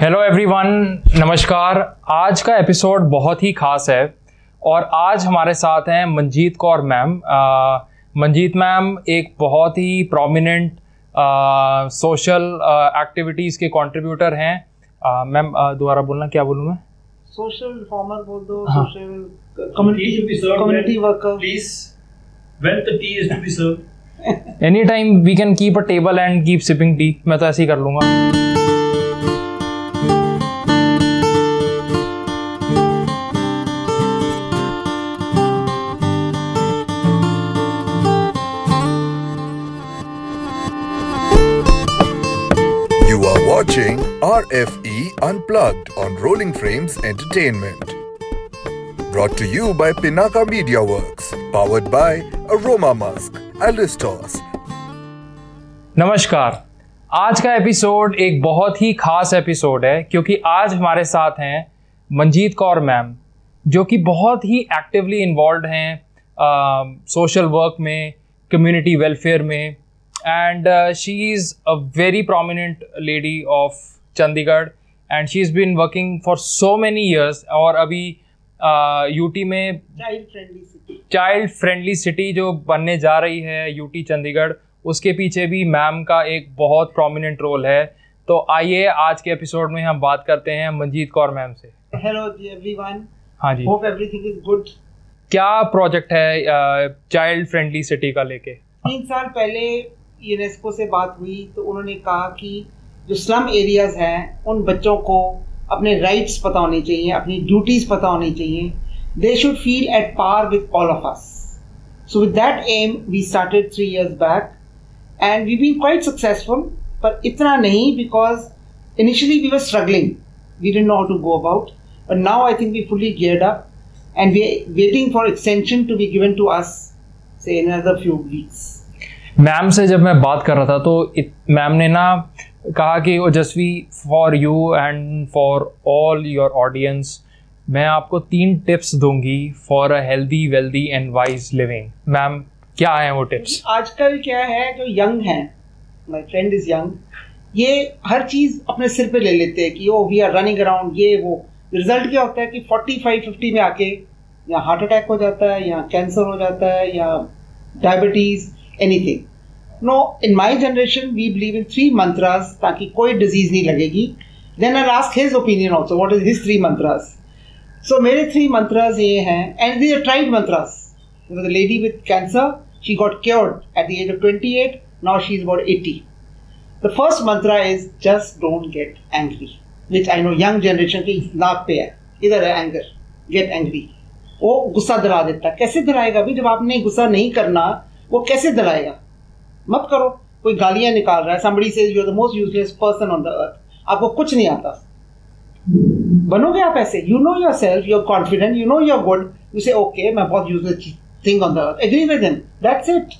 Hello everyone, नमस्कार। आज का एपिसोड बहुत ही ख़ास है और आज हमारे साथ हैं मंजीत कौर मैम। मंजीत मैम एक बहुत ही प्रोमिनेंट सोशल एक्टिविटीज़ के कंट्रीब्यूटर हैं। मैम दोबारा बोलना, क्या बोलूँ मैं? सोशल रिफॉर्मर बोल दो। हाँ। Social community worker. Please when the tea is to be served, any time we can keep a table and keep sipping tea. मैं तो ऐसे ही कर लूँगा। Watching RFE Unplugged on Rolling Frames Entertainment. Brought to you by Pinaka Media Works. Powered by Aroma Mask, Alistos. नमस्कार। आज का episode एक बहुत ही खास एपिसोड है क्योंकि आज हमारे साथ हैं मंजीत कौर मैम, जो कि बहुत ही एक्टिवली इन्वॉल्व हैं सोशल वर्क में, कम्युनिटी वेलफेयर में, and she is a very prominent lady of Chandigarh and she's been working for so many years और अभी UT में child friendly city जो बनने जा रही है UT चंडीगढ़, उसके पीछे भी मैम का एक बहुत prominent role है। तो आइए आज के एपिसोड में हम बात करते हैं मंजीत कौर मैम से। Hello everyone. हाँ जी, होप एवरीथिंग इज गुड। क्या प्रोजेक्ट है चाइल्ड फ्रेंडली सिटी का लेके? 3 साल पहले यूनेस्को से बात हुई तो उन्होंने कहा कि जो स्लम एरियाज़ हैं उन बच्चों को अपने राइट्स पता होने चाहिए, अपनी ड्यूटीज़ पता होनी चाहिए। They should feel at par with all of us. So with that M we started 3 years back and we been quite successful, पर इतना नहीं, because initially we were struggling, we didn't know how to go about, but now I think we fully geared up and we waiting for extension to be given to us से in another few weeks. Ma'am से जब मैं बात कर रहा था तो ma'am ने ना कहा कि Ojaswi, for you and for all your audience मैं आपको 3 tips दूंगी for a healthy, wealthy and wise living. Ma'am, क्या है वो टिप्स? आजकल क्या है, जो यंग हैं, माय फ्रेंड इज यंग, ये हर चीज़ अपने सिर पे ले लेते हैं कि oh we are running around, ये वो। रिजल्ट क्या होता है कि 45-50 में आके या हार्ट अटैक हो जाता है, या कैंसर हो जाता है, या diabetes, anything. No, in my generation we believe in 3 mantras ताकि कोई डिजीज नहीं लगेगी। Then I'll ask his opinion also, what is his 3 mantras? So मेरे 3 mantras ये हैं, and these are tried mantras. There was a lady with cancer, she got cured at the age of 28, now she's about 80. The first mantra is just don't get angry, which I know young generation की लाभ पे है, इधर है anger, get angry. वो गुस्सा दिला देता, कैसे दिलाएगा भी, जब आपने गुस्सा नहीं करना वो कैसे दिलाएगा? मत करो। कोई गालियाँ निकाल रहा है, somebody says you are the most useless person on the earth, आपको कुछ नहीं आता, बनोगे आप ऐसे? You know yourself, you're confident, you know you're good, you say okay, मैं बहुत useless thing on the earth, agree with him, that's it,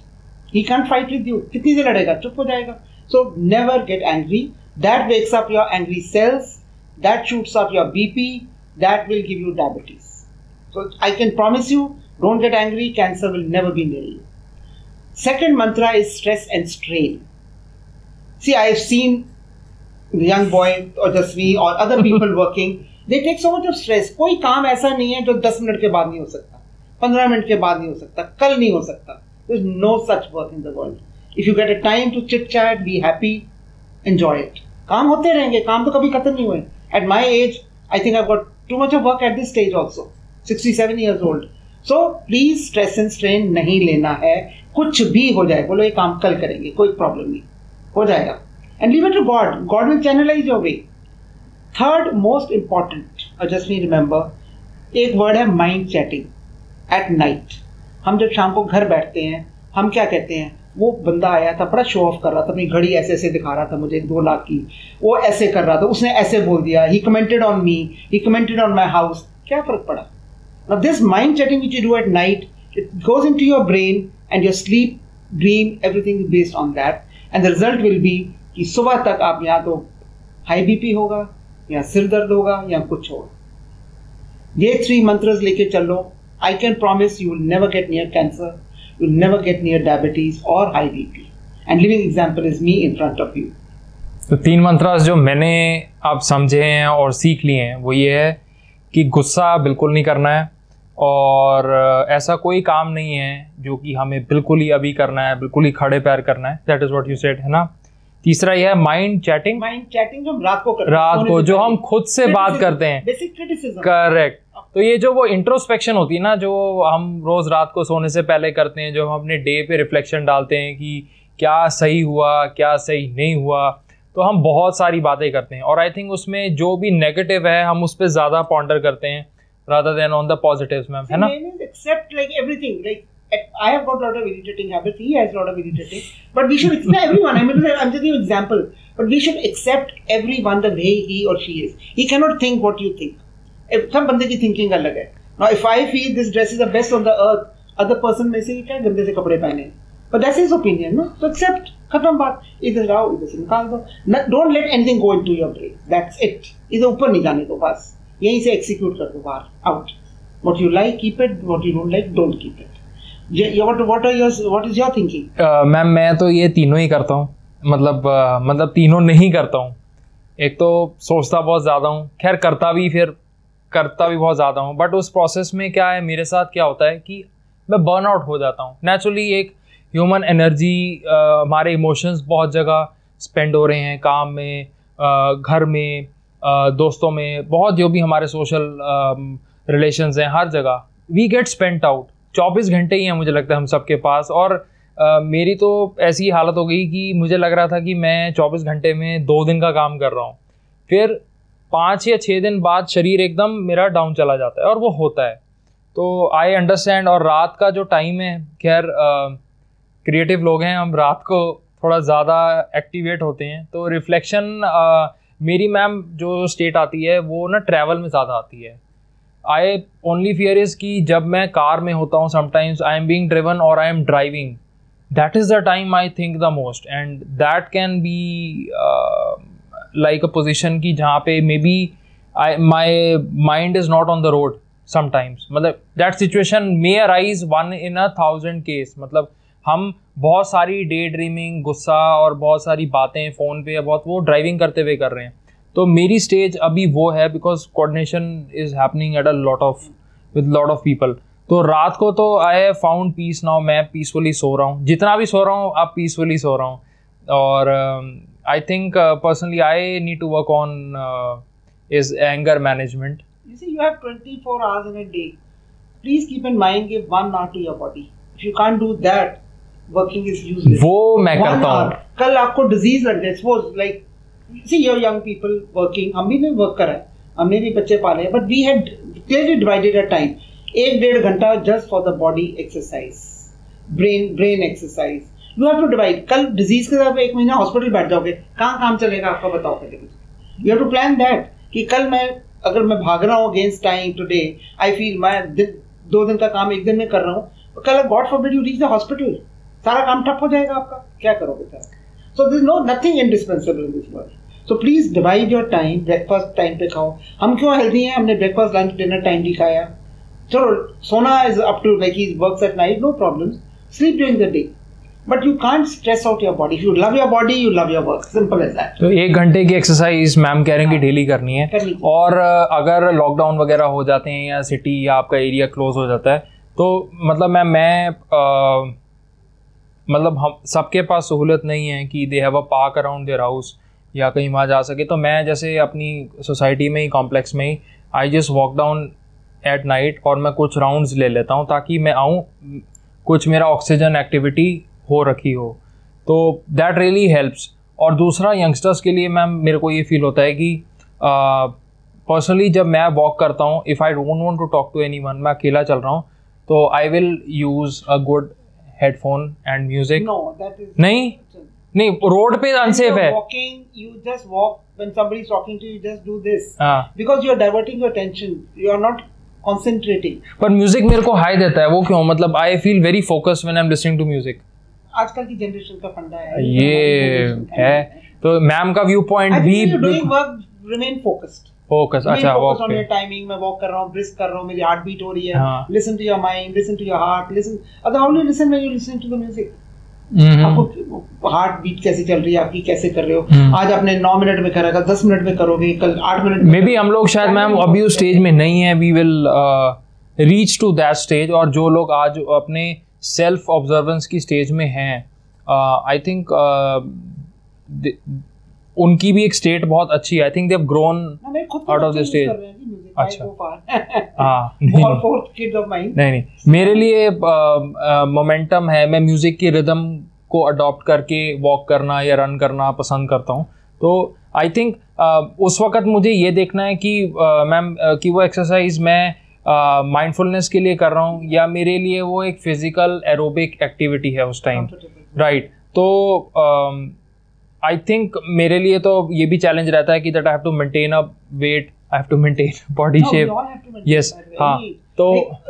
he can't fight with you, कितनी देर लड़ेगा, चुप हो जाएगा। So never get angry, that wakes up your angry cells, that shoots up your BP, that will give you diabetes. So I can promise you, don't get angry, cancer will never be near you. Second mantra is stress and strain. See, I have seen the young boy or Jasvi or other people working. They take so much of stress. कोई काम ऐसा नहीं है जो 10 minute के बाद नहीं हो सकता, 15 मिनट के बाद नहीं हो सकता, कल नहीं हो सकता। There is no such work in the world. If you get a time to chit chat, be happy, enjoy it. काम होते रहेंगे, काम तो कभी खत्म नहीं हुए। At my age, I think I've got too much of work at this stage also. 67 years old. So please stress and strain नहीं लेना है। कुछ भी हो जाए बोलो ये काम कल करेंगे, कोई प्रॉब्लम नहीं, हो जाएगा। And leave it to God, God will channelise your way. Third most important, just me remember, एक वर्ड है माइंड चैटिंग एट नाइट। हम जब शाम को घर बैठते हैं हम क्या कहते हैं, वो बंदा आया था बड़ा शो ऑफ कर रहा था, अपनी घड़ी ऐसे ऐसे दिखा रहा था मुझे, 2 लाख की, वो ऐसे कर रहा था, उसने ऐसे बोल दिया, he commented on me, he commented on my house, क्या फ़र्क पड़ा? Now this mind chatting which you do at night, it goes into your brain and your sleep, dream, everything is based on that. And the result will be कि सुबह तक आप या तो high BP होगा, या सिर दर्द होगा, या कुछ होगा। ये 3 mantras लेके चलो, I can promise you will never get near cancer, you will never get near diabetes or high BP. And living example is me in front of you. तो तीन मंत्रास जो मैंने आप समझे हैं और सीख लिए हैं वो ये है कि गुस्सा बिल्कुल नहीं करना है, और ऐसा कोई काम नहीं है जो कि हमें बिल्कुल ही अभी करना है, बिल्कुल ही खड़े पैर करना है। That is what you said, है ना। तीसरा यह है माइंड चैटिंग जो हम रात को जो हम खुद से बात करते हैं, बेसिक क्रिटिसिज्म। करेक्ट। तो ये जो वो इंट्रोस्पेक्शन होती है ना, जो हम रोज रात को सोने से पहले करते हैं, जो हम अपने डे पे रिफ्लेक्शन डालते हैं कि क्या सही हुआ, क्या सही नहीं हुआ, तो हम बहुत सारी बातें करते हैं। और आई थिंक उसमें जो भी नेगेटिव है हम उस पर ज़्यादा पॉन्डर करते हैं rather than on the positives, ma'am, है ना। Accept like everything, like I have got a lot of irritating habits. He has a lot of irritating, but we should accept everyone. I mean, I'm just giving an example, but we should accept everyone the way he or she is. He cannot think what you think. If some bande ki thinking alag hai. Now, if I feel this dress is the best on the earth, other person may say kya gande se kapde pehne. But that's his opinion, no? So accept. Khatam baat. Idhar lao, idhar se nikal do. Don't let anything go into your brain. That's it. Idhar upar nahi jaane do bas. Yahi se execute kar do baar out. What you like, keep it. What you don't like, don't keep it. What is your thinking? Ma'am मैं तो ये तीनों ही करता हूँ, मतलब तीनों नहीं करता हूँ। एक तो सोचता बहुत ज़्यादा हूँ, खैर करता भी बहुत ज़्यादा हूँ, बट उस प्रोसेस में क्या है मेरे साथ क्या होता है कि मैं बर्न आउट हो जाता हूँ। नेचुरली एक ह्यूमन एनर्जी, हमारे इमोशंस बहुत जगह स्पेंड हो रहे हैं, काम में, घर में, दोस्तों में, बहुत जो भी हमारे सोशल रिलेशंस हैं, हर जगह वी गेट स्पेंट आउट। 24 घंटे ही हैं मुझे लगता है हम सबके पास, और मेरी तो ऐसी हालत हो गई कि मुझे लग रहा था कि मैं 24 घंटे में 2 दिन का काम कर रहा हूँ, फिर 5 या 6 दिन बाद शरीर एकदम मेरा डाउन चला जाता है, और वो होता है। तो आई अंडरस्टैंड। और रात का जो टाइम है, खैर क्रिएटिव लोग हैं हम, रात को थोड़ा ज़्यादा एक्टिवेट होते हैं, तो रिफ्लेक्शन मेरी मैम जो स्टेट आती है वो ना ट्रैवल में ज़्यादा आती है। आई ओनली फियर इज़ कि जब मैं कार में होता हूँ, sometimes I am being driven और I am driving, that is the time I think the most, and that can be like a position कि जहाँ पे may be I my mind is not on the road sometimes, मतलब that situation may arise 1 in 1,000 case. मतलब हम बहुत सारी day dreaming, गुस्सा और बहुत सारी बातें फ़ोन पे बहुत वो ड्राइविंग करते हुए कर रहे हैं। तो मेरी स्टेज अभी वो है because coordination is happening at a lot of with lot of people. तो रात को तो I have found peace now, मैं पीसफुली सो रहा हूँ, जितना भी सो रहा हूँ अब पीसफुली सो रहा हूँ। और I think personally I need to work on is anger management. You see you have 24 hours in a day, please keep in mind give 1 hour to your body. If you can't do that, working is useless. वो मैं करता हूँ। कल आपको disease लग जाए, suppose like See your young people working, हम भी ने वर्क करा है, हमने भी बच्चे पाले हैं, but we had clearly divided a time, 1-1.5 घंटा just for the body exercise, brain exercise. You have to divide. कल डिजीज के साथ 1 महीना हॉस्पिटल बैठ जाओगे, कहाँ काम चलेगा आपका, बताओ पहले मुझे। You have to plan that कि कल मैं अगर मैं भाग रहा हूँ against time today, I feel मैं 2 दिन का काम 1 दिन में कर रहा हूँ, कल God forbid you reach the hospital, सारा काम ठप हो जाएगा आपका, क्या करोगे sir. So there's nothing indispensable in this world. So please divide your time. Breakfast time पे खाओ। हम क्यों हेल्दी हैं, हमने breakfast, lunch, dinner time भी खाया। चलो सोना is up to like he works at night, no problems. Sleep during the day. But you can't stress out your body. If you love your body, you love your work. Simple as that. तो 1 घंटे की exercise ma'am कह रहे हैं कि daily करनी है। और अगर लॉकडाउन वगैरह हो जाते हैं या सिटी या आपका एरिया क्लोज हो जाता है, तो मतलब मैं मतलब हम सबके पास सहूलत नहीं है कि they have a park around their house या कहीं वहाँ जा सके। तो मैं जैसे अपनी सोसाइटी में ही, कॉम्प्लेक्स में ही, I just walk down at night और मैं कुछ राउंड्स ले लेता हूँ ताकि मैं आऊँ, कुछ मेरा ऑक्सीजन एक्टिविटी हो रखी हो, तो दैट रियली हेल्प्स। और दूसरा यंगस्टर्स के लिए मैम मेरे को ये फील होता है कि पर्सनली जब मैं वॉक करता हूँ, if I don't want to talk to anyone, मैं अकेला चल रहा हूँ, तो I will use a good headphone and music. नहीं रोड पे अनसेफ है। Walking you just walk when somebody is talking to you, just do this because you are diverting your attention, you are not concentrating. पर music मेरे को high देता है, वो क्यों, मतलब I feel very focused when I am listening to music. आजकल की जनरेशन का फंडा है ये है। तो मैम का व्यू पॉइंट भी doing work, remain focused. Focus, अच्छा वॉक ऑन योर टाइमिंग। मैं वॉक कर रहा हूँ, ब्रिस्क कर रहा हूँ, मेरी हार्ट बीट हो रही है। Listen to your mind, listen to your heart, listen. Other how do you listen when you listen to the music? आपको हार्ट बीट कैसे चल रही है आपकी, कैसे कर रहे हो, आज आपने 9 मिनट में करा, 10 मिनट में करोगे, कल 8 मिनट में भी। हम लोग शायद मैम अभी उस स्टेज में नहीं है, we will reach to that stage. और जो लोग आज अपने सेल्फ ऑब्जर्वेंस की स्टेज में हैं, आई थिंक उनकी भी एक स्टेट बहुत अच्छी है। I think they have grown out of the stage. अच्छा, हाँ, नहीं, मेरे लिए मोमेंटम है, मैं म्यूजिक की रिदम को अडॉप्ट करके वॉक करना या रन करना पसंद करता हूँ। तो आई थिंक उस वक्त मुझे ये देखना है कि मैम कि वो एक्सरसाइज मैं माइंडफुलनेस के लिए कर रहा हूँ या मेरे लिए वो एक फिजिकल एरोबिक एक्टिविटी है उस टाइम, राइट। तो आई थिंक मेरे लिए तो ये भी चैलेंज रहता है कि that I have to maintain a weight, I have to maintain body shape. Yes, हां। तो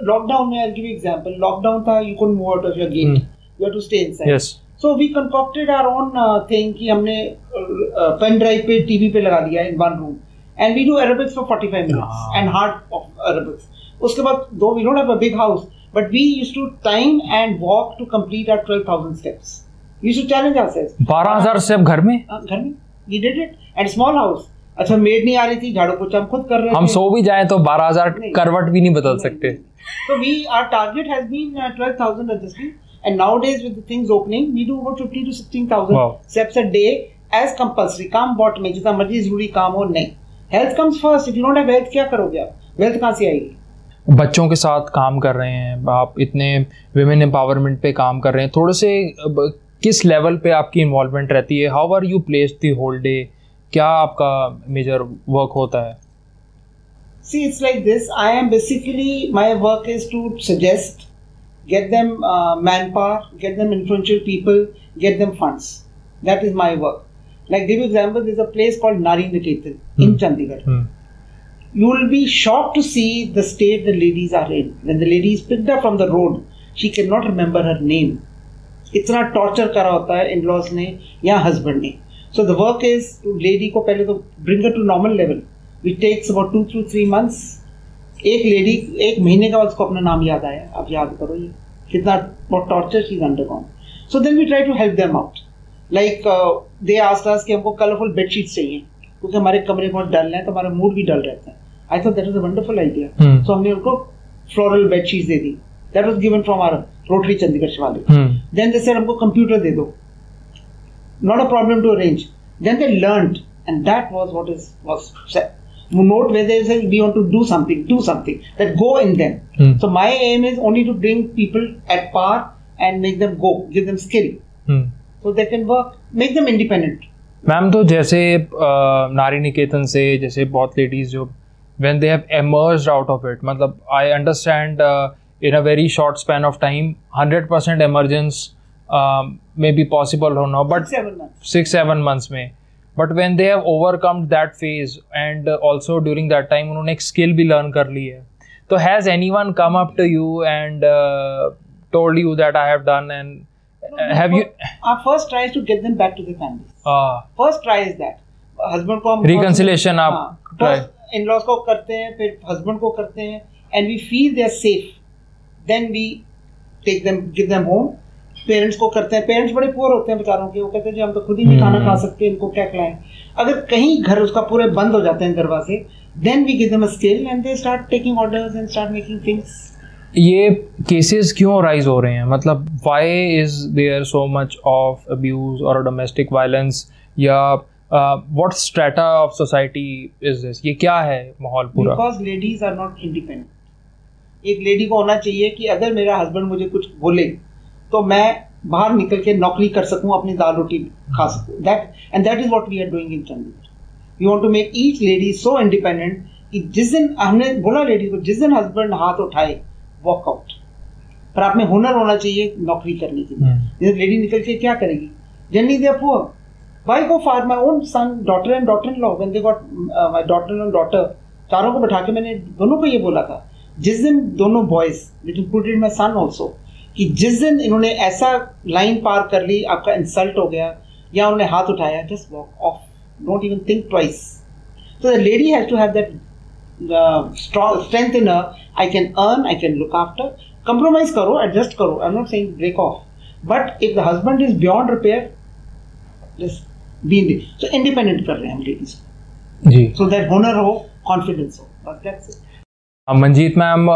लॉकडाउन में I will give example, lockdown था, you couldn't move out of your gate, you have to stay inside. Yes, so we concocted our own thing कि हमने pen drive पे TV पे लगा दिया in one room and we do aerobics for 45 minutes and hard aerobics. उसके बाद दो, we don't have a big house but we used to time and walk to complete our 12,000 steps. You should challenge ourselves. 12,000 से अब घर में we did it at small house. अच्छा, maid नहीं आ रही थी, झाड़ू पोछा हम खुद कर रहे थे। हम सो भी जाएं तो 12,000 करवट भी नहीं बदल सकते। So we, our target has been 12,000 at this point, and nowadays with the things opening, we do about 15 to 16,000 steps a day as compulsory. काम बॉट में जितना मर्जी जरूरी काम हो, नहीं। Health comes first. If you don't have health, क्या करोगे आप? Wealth कहाँ से आएगी? बच्चों के साथ काम कर रहे हैं आप, इतने विमेन एम्पावरमेंट पे काम कर रहे हैं, थोड़े से किस लेवल पे आपकी इन्वॉल्वमेंट रहती है? How are you placed the whole day? क्या आपका मेजर वर्क होता है? See, it's like this, I am basically, my work is to suggest, get them man power, get them influential people, get them funds, that is my work. Like give example, there is a place called Nari Niketan in Chandigarh. You will be shocked to see the state the ladies are in. When the ladies picked up from the road, she can not remember her name. इतना torture करा होता है in laws ने या husband ने। So the work is to lady को पहले तो bring her to normal level, which takes about 2 to 3 months. एक लेडी एक महीने का बाद उसको अपना नाम याद आया, आप याद करो ये कितना torture she is undergone. So then we try to help them out, like they asked us कि हमको कलरफुल बेडशीट्स चाहिए क्योंकि हमारे कमरे बहुत डल हैं तो हमारा मूड भी डल रहता है। I thought that was a wonderful idea. सो हमने उनको फ्लोरल बेडशीट्स दे दी, that was given from our Rotary Chandigarh Shivalik. Then they said हमको computer दे दो, not a problem to arrange. Then they learned, and that was what is was said. Note where they said we want to do something that go in them. So my aim is only to bring people at par and make them go, give them skill, so they can work, make them independent. Ma'am, तो जैसे नारी निकेतन से जैसे बहुत ladies जो when they have emerged out of it, मतलब I understand in a very short span of time 100% emergence may be possible or not, but 6-7 months में, but when they have overcome that phase and also during that time उन्होंने एक skill भी learn कर ली है, तो has anyone come up to you and told you that I have done and have you? Our first try is to get them back to the families. First try is that husband को हम reconciliation आप in-laws को करते हैं, फिर husband को करते हैं, and we feel they are safe. Then we take them, give them home. Parents को करते हैं, parents बड़े poor होते हैं बेचारों के, वो कहते हैं जी हम तो खुद ही नहीं खाना खा सकते, इनको क्या खिलाएं। अगर कहीं घर उसका पूरे बंद हो जाते हैं दरवाजे, then we give them a skill and they start taking orders and start making things. ये cases क्यों rise हो रहे हैं? मतलब why is there so much of abuse or domestic violence या what strata of society is this? ये क्या है माहौल पूरा? Because ladies are not independent. एक लेडी को होना चाहिए कि अगर मेरा हस्बैंड मुझे कुछ बोले तो मैं बाहर निकल के नौकरी कर सकूं, अपनी दाल रोटी खा सकूं। That and that is what we are doing in Chandigarh. We want to make each lady so independent कि जिस दिन हमने बोला लेडी को, जिस दिन हस्बैंड हाथ उठाए वॉकआउट, पर आप में हुनर होना चाहिए नौकरी करने के लिए। जैसे लेडी निकल के क्या करेगी? Generally they are poor, why go for? My own son, daughter and daughter in law, when they got my daughter and daughter, चारों को बैठा के मैंने दोनों को ये बोला था, जिस दिन दोनों boys, which included my son also, कि जिस दिन इन्होंने ऐसा लाइन पार कर ली, आपका इंसल्ट हो गया या उन्होंने हाथ उठाया, just walk off, don't even think twice. So the lady has to have that strength in her, I can earn, I can look after. Compromise करो, एडजस्ट करो, I am not saying break off, But if the husband is beyond repair, let's be independent. So independent कर रहे हैं हम ladies. जी. So that honor हो, confidence हो. But that's it. Manjeet ma'am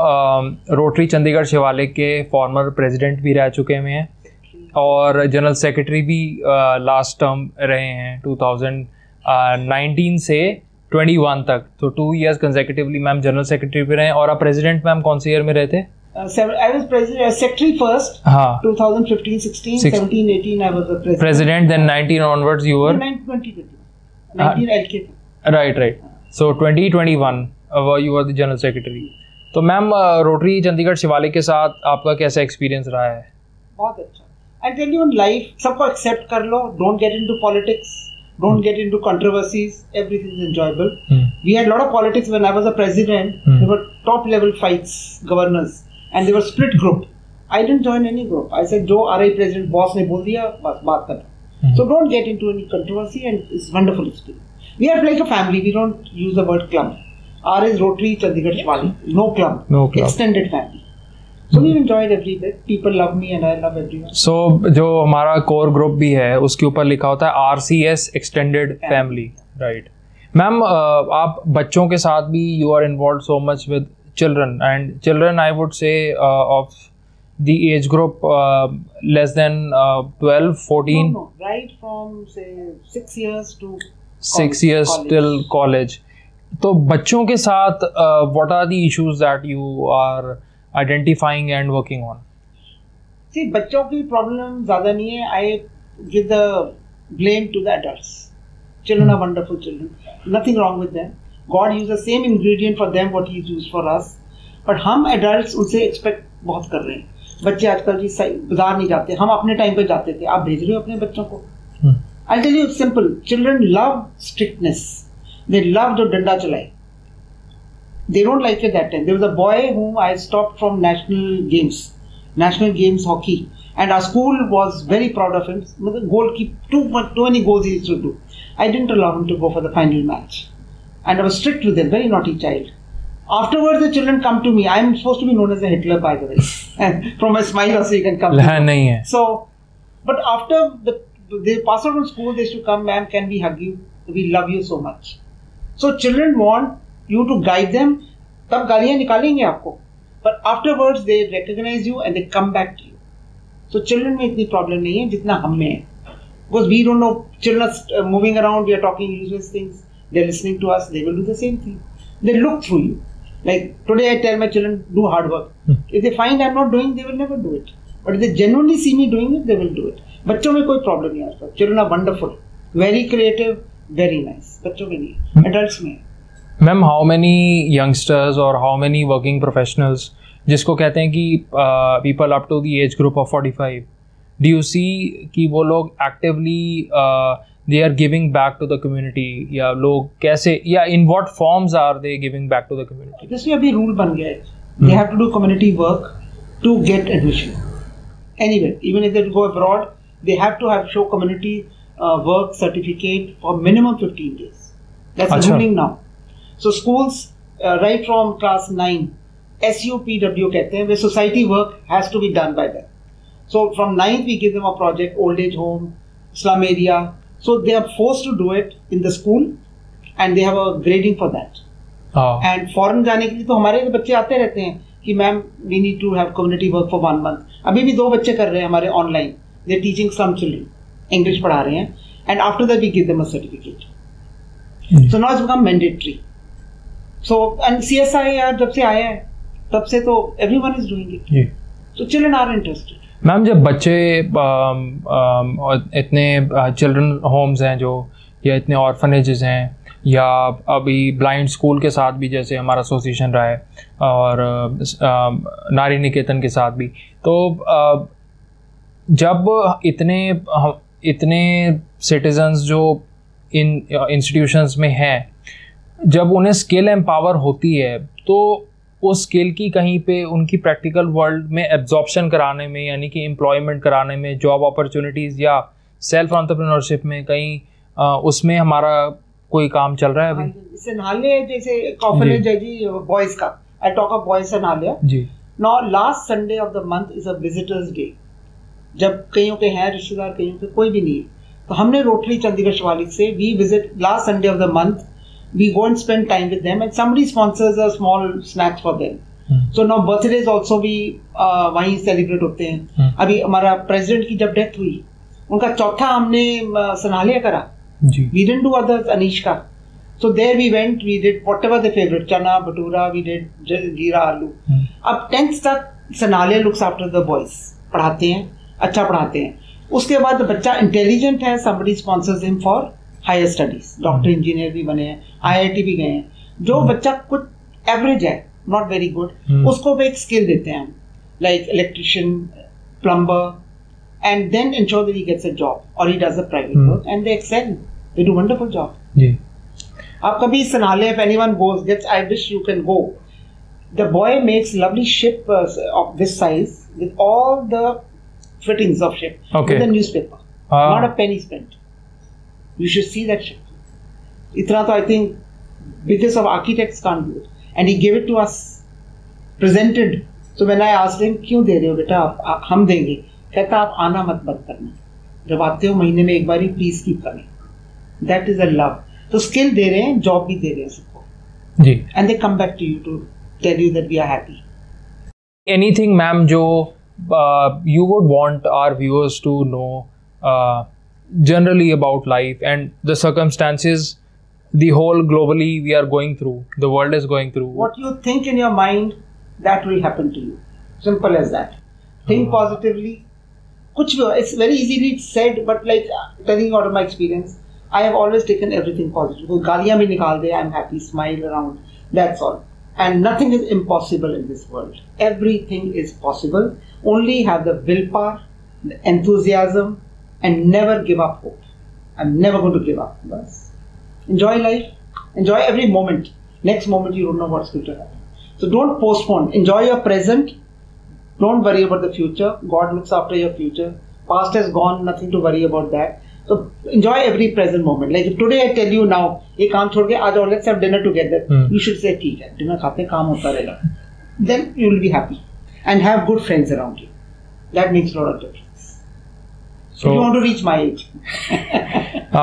Rotary Chandigarh Shivalik के फॉर्मर प्रेसिडेंट भी रह चुके हुए हैं और जनरल सेक्रेटरी भी लास्ट टर्म रहे हैं 2019 से 21 तक. तो 2 years consecutively ma'am general secretary भी रहे और आप प्रेसिडेंट मैम कौन से ईयर में रहे थे? I was president, secretary first. हाँ. 2015, 16, 17, 18 I was the president. President, then 19 onwards you were. 19 LK. Right. So 2021 you were the general secretary. तो मैम रोटरी चंडीगढ़ शिवालिक के साथ आपका कैसा एक्सपीरियंस रहा है? बहुत अच्छा. I tell you in life, सबको एक्सेप्ट कर लो. Don't get into politics. Don't get into controversies. Everything is enjoyable. We had a lot of politics when I was a president. There were top-level fights, governors. And they were split group. I didn't join any group. I said, "जो RI president boss ने बोल दिया, बस बात करना." So don't get into any controversy, and it's wonderful experience. We are like a family. We don't use the word club. RI is Rotary Chandigarh Shivalik. No club. No club. Extended family. So we enjoyed every bit. People love me and I love everyone. So जो हमारा core group भी है, उसके ऊपर लिखा होता है RCS Extended Family, right? Ma'am आप बच्चों के साथ भी you are involved so much with children I would say of the age group less than 12 14 right from say 6 years to 6 years till college. तो बच्चों के साथ what are the issues that you are identifying and working on? See, बच्चों की problem ज़्यादा नहीं है. I give the blame to the adults. Children are wonderful children, nothing wrong with them. God uses the same ingredient for them what He used for us. But हम adults उनसे expect बहुत कर रहे हैं. बच्चे आजकल जी बाजार नहीं जाते. हम अपने time पे जाते थे. आप भेज रहे हो अपने बच्चों को? I'll tell you it's simple. Children love strictness. They love जो डंडा चलाए. They don't like it that time. There was a boy whom I stopped from national games hockey, and our school was very proud of him. मतलब goalkeeper too many goals he used to do. I didn't allow him to go for the final match. And I was strict with them, very naughty child. Afterwards, the children come to me. I am supposed to be known as a Hitler, by the way. And from my smile also you can come. हाँ नहीं है. So, but after they pass out from school, they used to come, ma'am, can we hug you? We love you so much. So children want you to guide them. तब गालियाँ निकालेंगे आपको. But afterwards they recognize you and they come back to you. So children में इतनी problem नहीं है जितना हम में है. Because we don't know, children are moving around, we are talking useless things. They are listening to us. They will do the same thing. They look through you. Like today, I tell my children, do hard work. If they find I'm not doing, they will never do it. But if they genuinely see me doing it, they will do it. बच्चों में कोई problem नहीं आता. Children are wonderful, very creative, very nice. बच्चों में नहीं, adults में. Ma'am, how many youngsters or how many working professionals जिसको कहते हैं कि people up to the age group of 45, do you see कि वो लोग actively they are giving back to the community? या लोग कैसे या in what forms are they giving back to the community? इसमें अभी rule बन गया है. They have to do community work to get admission. Anyway, even if they go abroad, they have to have show community work certificate for minimum 15 days. That's the ruling now. So schools right from class 9, SUPW कहते हैं, where society work has to be done by them. So from 9 we give them a project, old age home, slum area. So they are forced to do it in the school, and they have a grading for that. And foreign जाने के लिए तो हमारे बच्चे आते रहते हैं कि ma'am we need to have community work for 1 month. अभी भी 2 बच्चे कर रहे हैं हमारे online. They are teaching slum children, English पढ़ा रहे हैं. And after that we give them a certificate. So now it's become mandatory. So and CSI यार जब से आया है तब से तो everyone is doing it. So children are interested. Ma'am जब बच्चे इतने चिल्ड्रन होम्स हैं जो या इतने ऑर्फनेजेस हैं या अभी ब्लाइंड स्कूल के साथ भी जैसे हमारा एसोसिएशन रहा है और नारी निकेतन के साथ भी, तो जब इतने सिटीजन्स जो इन इंस्टीट्यूशंस में हैं, जब उन्हें स्किल एम्पावर होती है तो उस स्किल की कहीं पे उनकी प्रैक्टिकल वर्ल्ड में एब्जॉर्प्शन कराने में यानी कि एम्प्लॉयमेंट कराने में, जॉब अपॉर्चुनिटीज़ या सेल्फ एंटरप्रेन्योरशिप में कहीं उसमें हमारा कोई काम चल रहा है अभी? इससे नाले जैसे कॉफिलेज है जी बॉयज़ का. आई टॉक ऑफ बॉयज़ से नाले जी. Now last Sunday of the month is a visitors day जब कईयों के हैं रिश्तेदार, कईयों के कोई भी नहीं है। तो हमने रोटरी चंडीगढ़ शिवालिक से we visit last Sunday of the month, we go and spend time with them and somebody sponsors a small snacks for them. So now birthdays also भी वहीं सेलिब्रेट होते हैं। अभी हमारा प्रेसिडेंट की जब डेथ हुई, उनका चौथा हमने सनालिया करा, we didn't do others Anish का। So there we went, we did whatever the favorite, chana, bhatura, we did jeera, aloo. अब 10th तक सनालिया लुक्स आफ्टर द बॉयज, पढ़ाते हैं, अच्छा पढ़ाते हैं। उसके बाद बच्चा इंटेलिजेंट है, somebody sponsors him for higher studies, doctor engineer भी बने हैं, IIT भी गए हैं। जो बच्चा कुछ एवरेज है, नॉट वेरी गुड, उसको भी एक स्किल देते हैं हम, like electrician, plumber, and then ensure that he gets a job और he does a private work and they excel, they do wonderful job. आप कभी सनाले, if anyone goes, gets, I wish you can go. The boy makes lovely ship of this size with all the fittings of ship, okay, with the newspaper. Not a penny spent. You should see that ship. Itna to I think biggest of architects can't do it. And he gave it to us, presented. So when I asked him, क्यों दे रहे हो बेटा आप, हम देंगे। कहता आप आना मत बंद करना, जब आते हो महीने में एक बार ही please keep coming. That is a love. तो स्किल दे रहे हैं, जॉब भी दे रहे हैं सबको जी, and they come back to you to tell you that we are happy. Anything ma'am जो you would want our viewers to know generally about life and the circumstances the whole globally we are going through, the world is going through, what you think in your mind that will happen to you, simple as that. Think positively, कुछ भी, it's very easily said but like telling out of my experience, I have always taken everything positive. कोई गालियाँ भी निकाल दे, I'm happy, smile around, that's all. And nothing is impossible in this world. Everything is possible. Only have the willpower, the enthusiasm, and never give up hope. I'm never going to give up. Bas. Enjoy life. Enjoy every moment. Next moment you don't know what's going to happen. So don't postpone. Enjoy your present. Don't worry about the future. God looks after your future. Past has gone, nothing to worry about that. So enjoy every present moment. Like if today I tell you now, ये काम छोड़ के आ जाओ, let's have dinner together. You should say ठीक है, dinner खाते काम होता रहेगा. Then you will be happy and have good friends around you. That makes a lot of difference. So if you want to reach my age.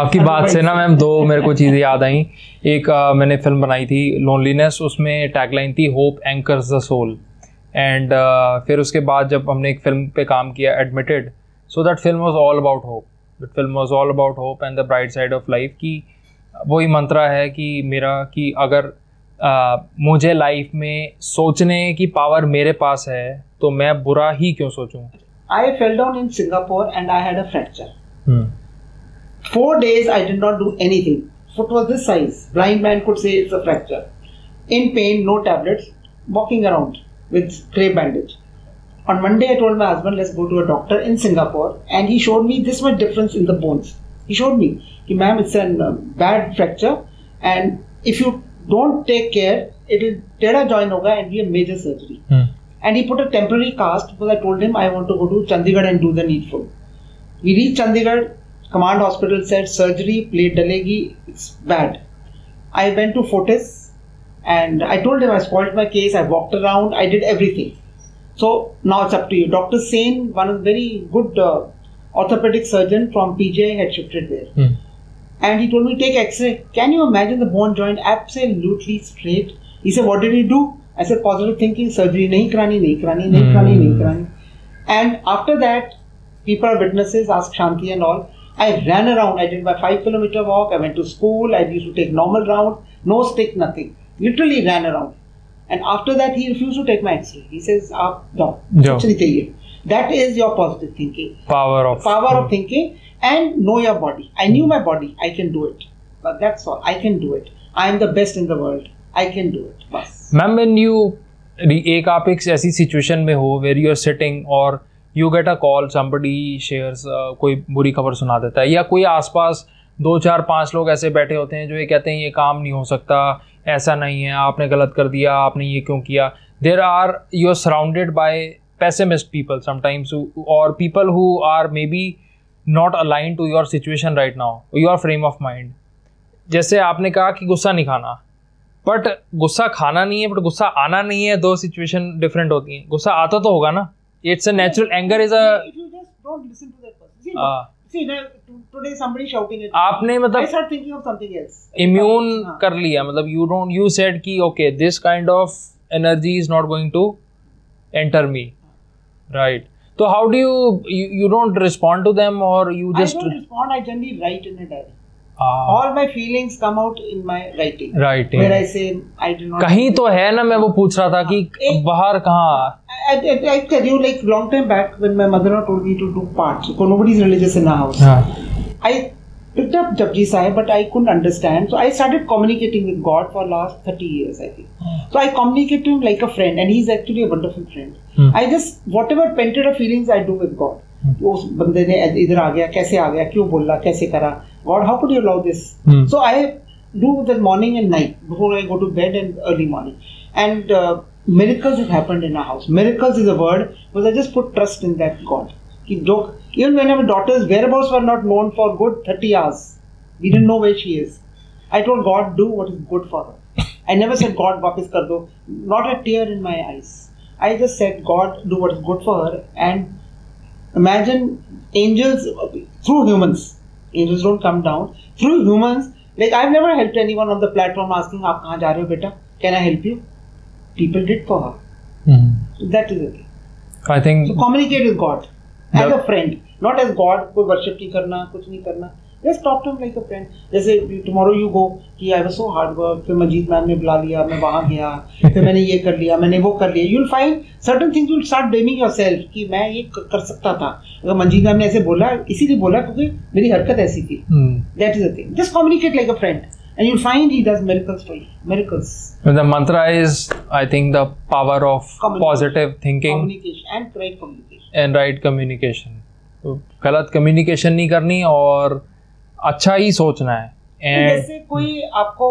आपकी बात से ना मैम दो मेरे को चीजें याद आई। एक मैंने फिल्म बनाई थी लोनलीनेस, उसमें टैगलाइन थी hope anchors the soul. And फिर उसके बाद जब हमने एक फिल्म पे काम किया admitted, so that film was all about hope. The film was all about hope and the bright side of life की वही मंत्रा है कि मेरा कि अगर मुझे लाइफ में सोचने की पावर मेरे पास है तो मैं बुरा ही क्यों सोचूं। I fell down in Singapore and I had a fracture. 4 days I did not do anything. Foot was this size. Blind man could say it's a fracture. In pain, no tablets, walking around with clay bandage. On Monday, I told my husband, let's go to a doctor in Singapore, and he showed me this much difference in the bones. He showed me, ma'am, it's a bad fracture, and if you don't take care, it'll tear a joint hoga and be a major surgery. And he put a temporary cast because I told him I want to go to Chandigarh and do the needful. We reached Chandigarh, Command Hospital said surgery, plate dalegi, it's bad. I went to Fortis, and I told him I spoiled my case, I walked around, I did everything. So now it's up to you. Dr. Sen, one of the very good orthopedic surgeon from PGI, had shifted there. And he told me, take X-ray. Can you imagine the bone joint absolutely straight? He said, what did he do? I said, positive thinking, surgery nahi karani. And after that, people are witnesses, ask Shanti and all. I ran around. I did my 5-kilometer walk. I went to school. I used to take normal round. No stick, nothing. Literally ran around. And after that, he refused to take my X-ray. He says, "No, that is your positive thinking. Power of thinking, and know your body. I knew my body. I can do it. But that's all. I can do it. I am the best in the world. I can do it. Bas." Ma'am, when you आप एक ऐसी situation में हो where you are sitting or you get a call, somebody shares कोई बुरी खबर सुना देता है, या कोई आसपास 2, 4, 5 लोग ऐसे बैठे होते हैं जो ये कहते हैं ये काम नहीं हो सकता, ऐसा नहीं है, आपने गलत कर दिया, आपने ये क्यों किया। There are you are surrounded by pessimist people sometimes और people who are may be not align to your situation right now, your frame of mind. जैसे आपने कहा कि गुस्सा नहीं खाना, बट गुस्सा खाना नहीं है बट गुस्सा आना नहीं है, दो सिचुएशन डिफरेंट होती हैं। गुस्सा आता तो होगा ना, it's a natural, anger is a Don't listen to that person. See, today somebody shouting at me. आपने मतलब I start thinking of something else. Immune कर लिया मतलब you don't you said कि okay this kind of energy is not going to enter me, right? So how do you don't respond to them or you just? I don't respond. I generally write in a diary. All my feelings come out in my writing. Writing. Where I say I do not. कहीं तो है ना मैं वो पूछ रहा था कि बाहर कहाँ? I tell you like long time back when my mother-in-law told me to do parts. So nobody's religious in our house. I picked up Japji Sahib but I couldn't understand. So I started communicating with God for last 30 years I think. So I communicate to him like a friend and he's actually a wonderful friend. I just whatever pent up feelings I do with God. उस बंदे ने इधर आ गया कैसे आ गया क्यों बोला कैसे करा God how could you allow this so I do that morning and night before I go to bed and early morning and miracles have happened in our house miracles is a word because I just put trust in that God even when our daughter's whereabouts were not known for good 30 hours we didn't know where she is I told God do what is good for her I never said God वापस कर दो not a tear in my eyes I just said God do what is good for her and Imagine angels through humans. Angels don't come down through humans. Like I've never helped anyone on the platform asking, "आप कहाँ जा रहे हो बेटा? Can I help you?" People did for her. So that is it. I think. So communicate with God as a friend, not as God कोई worship नहीं करना, कुछ नहीं करना. Just talk to him like a friend. जैसे tomorrow you go कि I was so hard work. फिर मजीद ma'am ने बुला लिया, मैं वहाँ गया. फिर मैंने ये कर लिया, मैंने वो कर लिया. You'll find certain things you'll start blaming yourself कि मैं ये कर सकता था. अगर मंजीत मैम ने ऐसे बोला, इसीलिए बोला क्योंकि मेरी हरकत ऐसी थी. That is the thing. Just communicate like a friend, and you'll find he does miracles for you. Miracles. The mantra is, I think, the power of positive thinking, communication, and right communication. And right communication. गलत communication नहीं करनी और अच्छा ही सोचना है. जैसे कोई आपको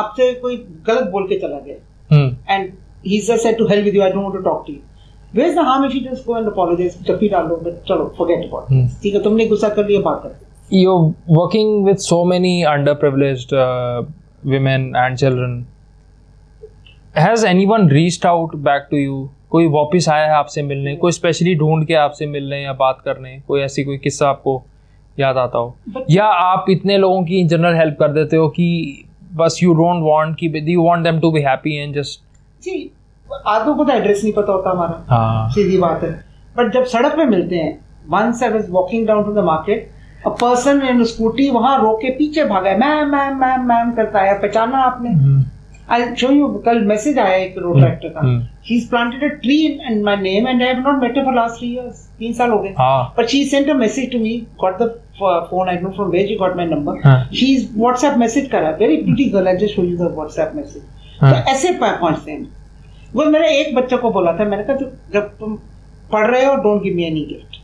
आपसे कोई गलत बोल के चला गया and he just said to hell with you I don't want to talk to you. Where's the harm if you just go and apologize? चप्पी डालो बट चलो forget about it. ठीक है तुमने गुस्सा कर लिया बात कर. You're working with so many underprivileged women and children. Has anyone reached out back to you? कोई वापस आया है आपसे मिलने? कोई specially ढूंढ के आपसे मिलने या बात करने? कोई ऐसी कोई किस्सा आपको याद आता हो या आप इतने लोगों की जनरल हेल्प कर देते हो कि बस यू डोंट वांट कि you want them to be happy and just जी आदों को तो एड्रेस नहीं पता होता हमारा सीधी बात है बट जब सड़क पे मिलते हैं once I was walking down to the market a person in scooty वहां रो के पीछे भागा मैम मैम मैम मैम करता है पहचाना आपने आई शो यू कल मैसेज आया एक रोड एक्टर का he is planted a tree in my name and I have not met her for last 3 years 3 साल हो गए but she sent a message to me got the phone I don't know from where she got my number she's whatsapp message करा very pretty girl I just show you the whatsapp message तो ऐसे पहुँचते हैं वो मेरा एक बच्चा को बोला था मैंने कहा जब तुम पढ़ रहे हो don't give me any gift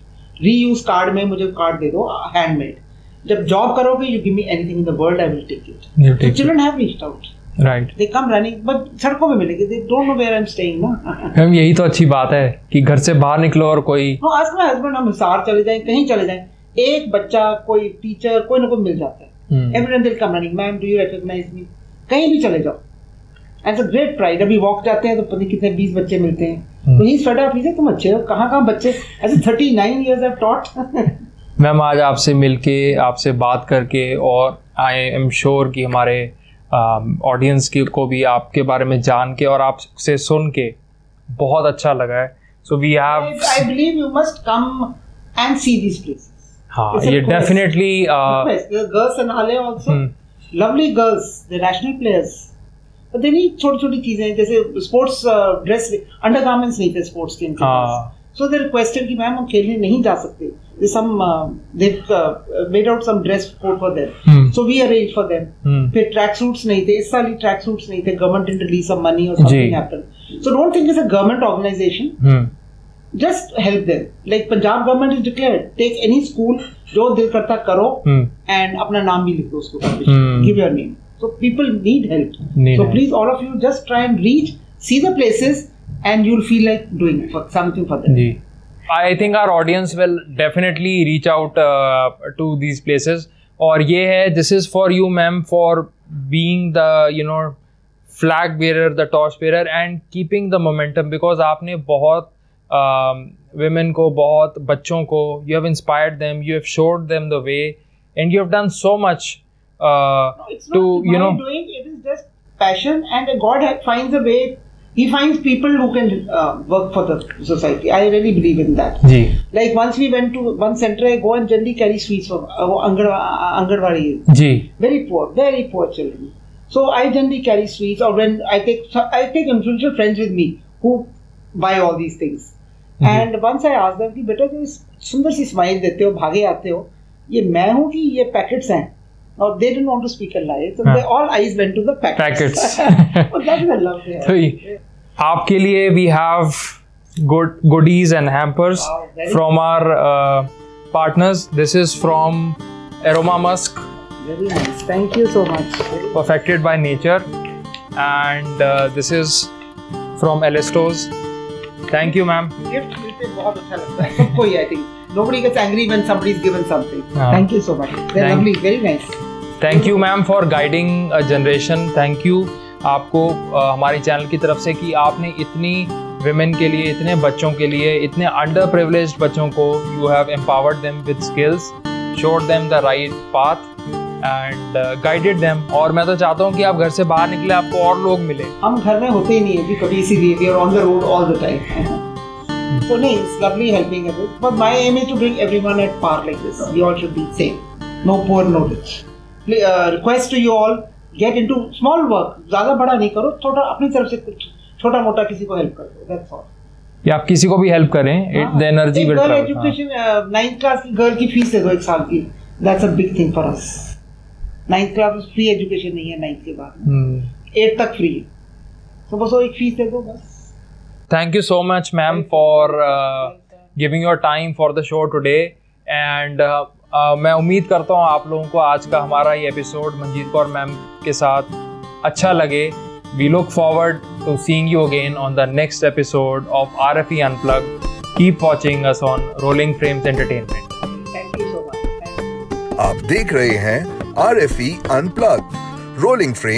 reuse card में मुझे card दे दो handmade जब job करोगे you give me anything in the world I will take it so children have reached out right they come running but सड़कों में मिलेंगे they don't know where I'm staying ना हम यही तो अच्छी बात है कि घर से बाहर निकलो और कोई हाँ आज मेरे husband हम हिसार चले जाएं कहीं चले जाएं एक बच्चा कोई टीचर कोई ना कोई मिल जाता है एवरीवन दिल come running ma'am do you recognise me कहीं भी चले जाओ एंड ग्रेट प्राइड अभी वॉक जाते हैं तो पता कितने 20 बच्चे मिलते हैं तो ही स्वेटर आप लीजिए तुम अच्छे हो कहाँ कहाँ बच्चे ऐसे 39 ईयर्स आई टॉट मैम आज आपसे मिलके आपसे बात करके और आई एम श्योर कि हमारे ऑडियंस को भी आपके बारे में जान के और आपसे सुन के बहुत अच्छा लगा है so we have I believe you must come and see this place हाँ ये डेफिनेटली गर्ल्स एंड आले also lovely girls the national players but they need छोटी छोटी चीजें जैसे स्पोर्ट्स ड्रेस अंडरगार्मेंट्स नहीं थे स्पोर्ट्स के सो दे रिक्वेस्टेड कि मैम हम खेलने नहीं जा सकते made out some dress code for them so we arrange for them फिर ट्रैक सूट्स नहीं थे इस साल ही ट्रैक सूट्स नहीं थे government in release some money और something happened so don't think it's a government organisation Just help them. Like Punjab government has declared, take any school, जो दिल करता करो and अपना नाम भी लिख दो उसको give your name. So people need help. So please all of you just try and reach, see the places and you'll feel like doing something for them. Ji, I think our audience will definitely reach out to these places. और ये है this is for you ma'am for being the you know flag bearer, the torch bearer and keeping the momentum because आपने बहुत women ko bahut, bachchon ko, you have inspired them, you have showed them the way, and you have done so much doing it is just passion, and God finds a way. He finds people who can work for the society. I really believe in that. Ji. Like once we went to one center, I go and generally carry sweets for Angarwadi. Ji. Very poor children. So I generally carry sweets, or when I take influential friends with me who buy all these things. Mm-hmm. And once I asked them, "Beta, you sundar si smile dete ho, bhage aate ho. Ye main hu ki ye packets hain." Now they didn't want to speak a lie, so they all eyes went to the packets. But that is a lovely. So, आपके लिए we have goodies and hampers from our partners. This is from Aroma Mask. Very nice. Thank you so much. Perfected by nature, and this is from Alistos. Thank you, ma'am. Gift मिलते बहुत अच्छा लगता है सबको ही. I think nobody gets angry when somebody is given something. Thank you so much. They're lovely, very nice. Thank you ma'am for guiding a generation. Thank you आपको हमारे channel की तरफ से कि आपने इतनी विमेन के लिए, इतने बच्चों के लिए, इतने अंडर प्रिविलेज्ड बच्चों को you have empowered them with skills, showed them the right path and guided them. और मैं तो चाहता हूँ कि आप घर से बाहर निकले, आपको और लोग मिले. हम घर में होते ही नहीं है कभी, इसीलिए we are on the road all the time. So नहीं, it's lovely helping everyone, but my aim is to bring everyone at par like this. We all should be same, no poor no rich. Request to you all, get into small work. ज़्यादा बड़ा नहीं करो, थोड़ा अपनी तरफ से कुछ छोटा मोटा किसी को हेल्प करो. That's all. या आप किसी को भी हेल्प करें. It the energy will travel. Education 9th class की गर्ल की फीस है 1 साल की. That's a big thing for us. 9th class free education नहीं है 9th के बाद. 8 तक फ्री. तो बस वो एक फीस दे दो बस. Thank you so much, ma'am, for giving your time for the show today, and मैं उम्मीद करता हूँ आप लोगों को आज का हमारा ये एपिसोड मंजीत कौर मैम के साथ अच्छा लगे. We look forward to seeing you again on the next episode of RFE unplugged. Keep watching us on Rolling Frames Entertainment. Thank you so much. आप देख रहे हैं आरएफई अनप्लग्ड रोलिंग फ्रेम्स.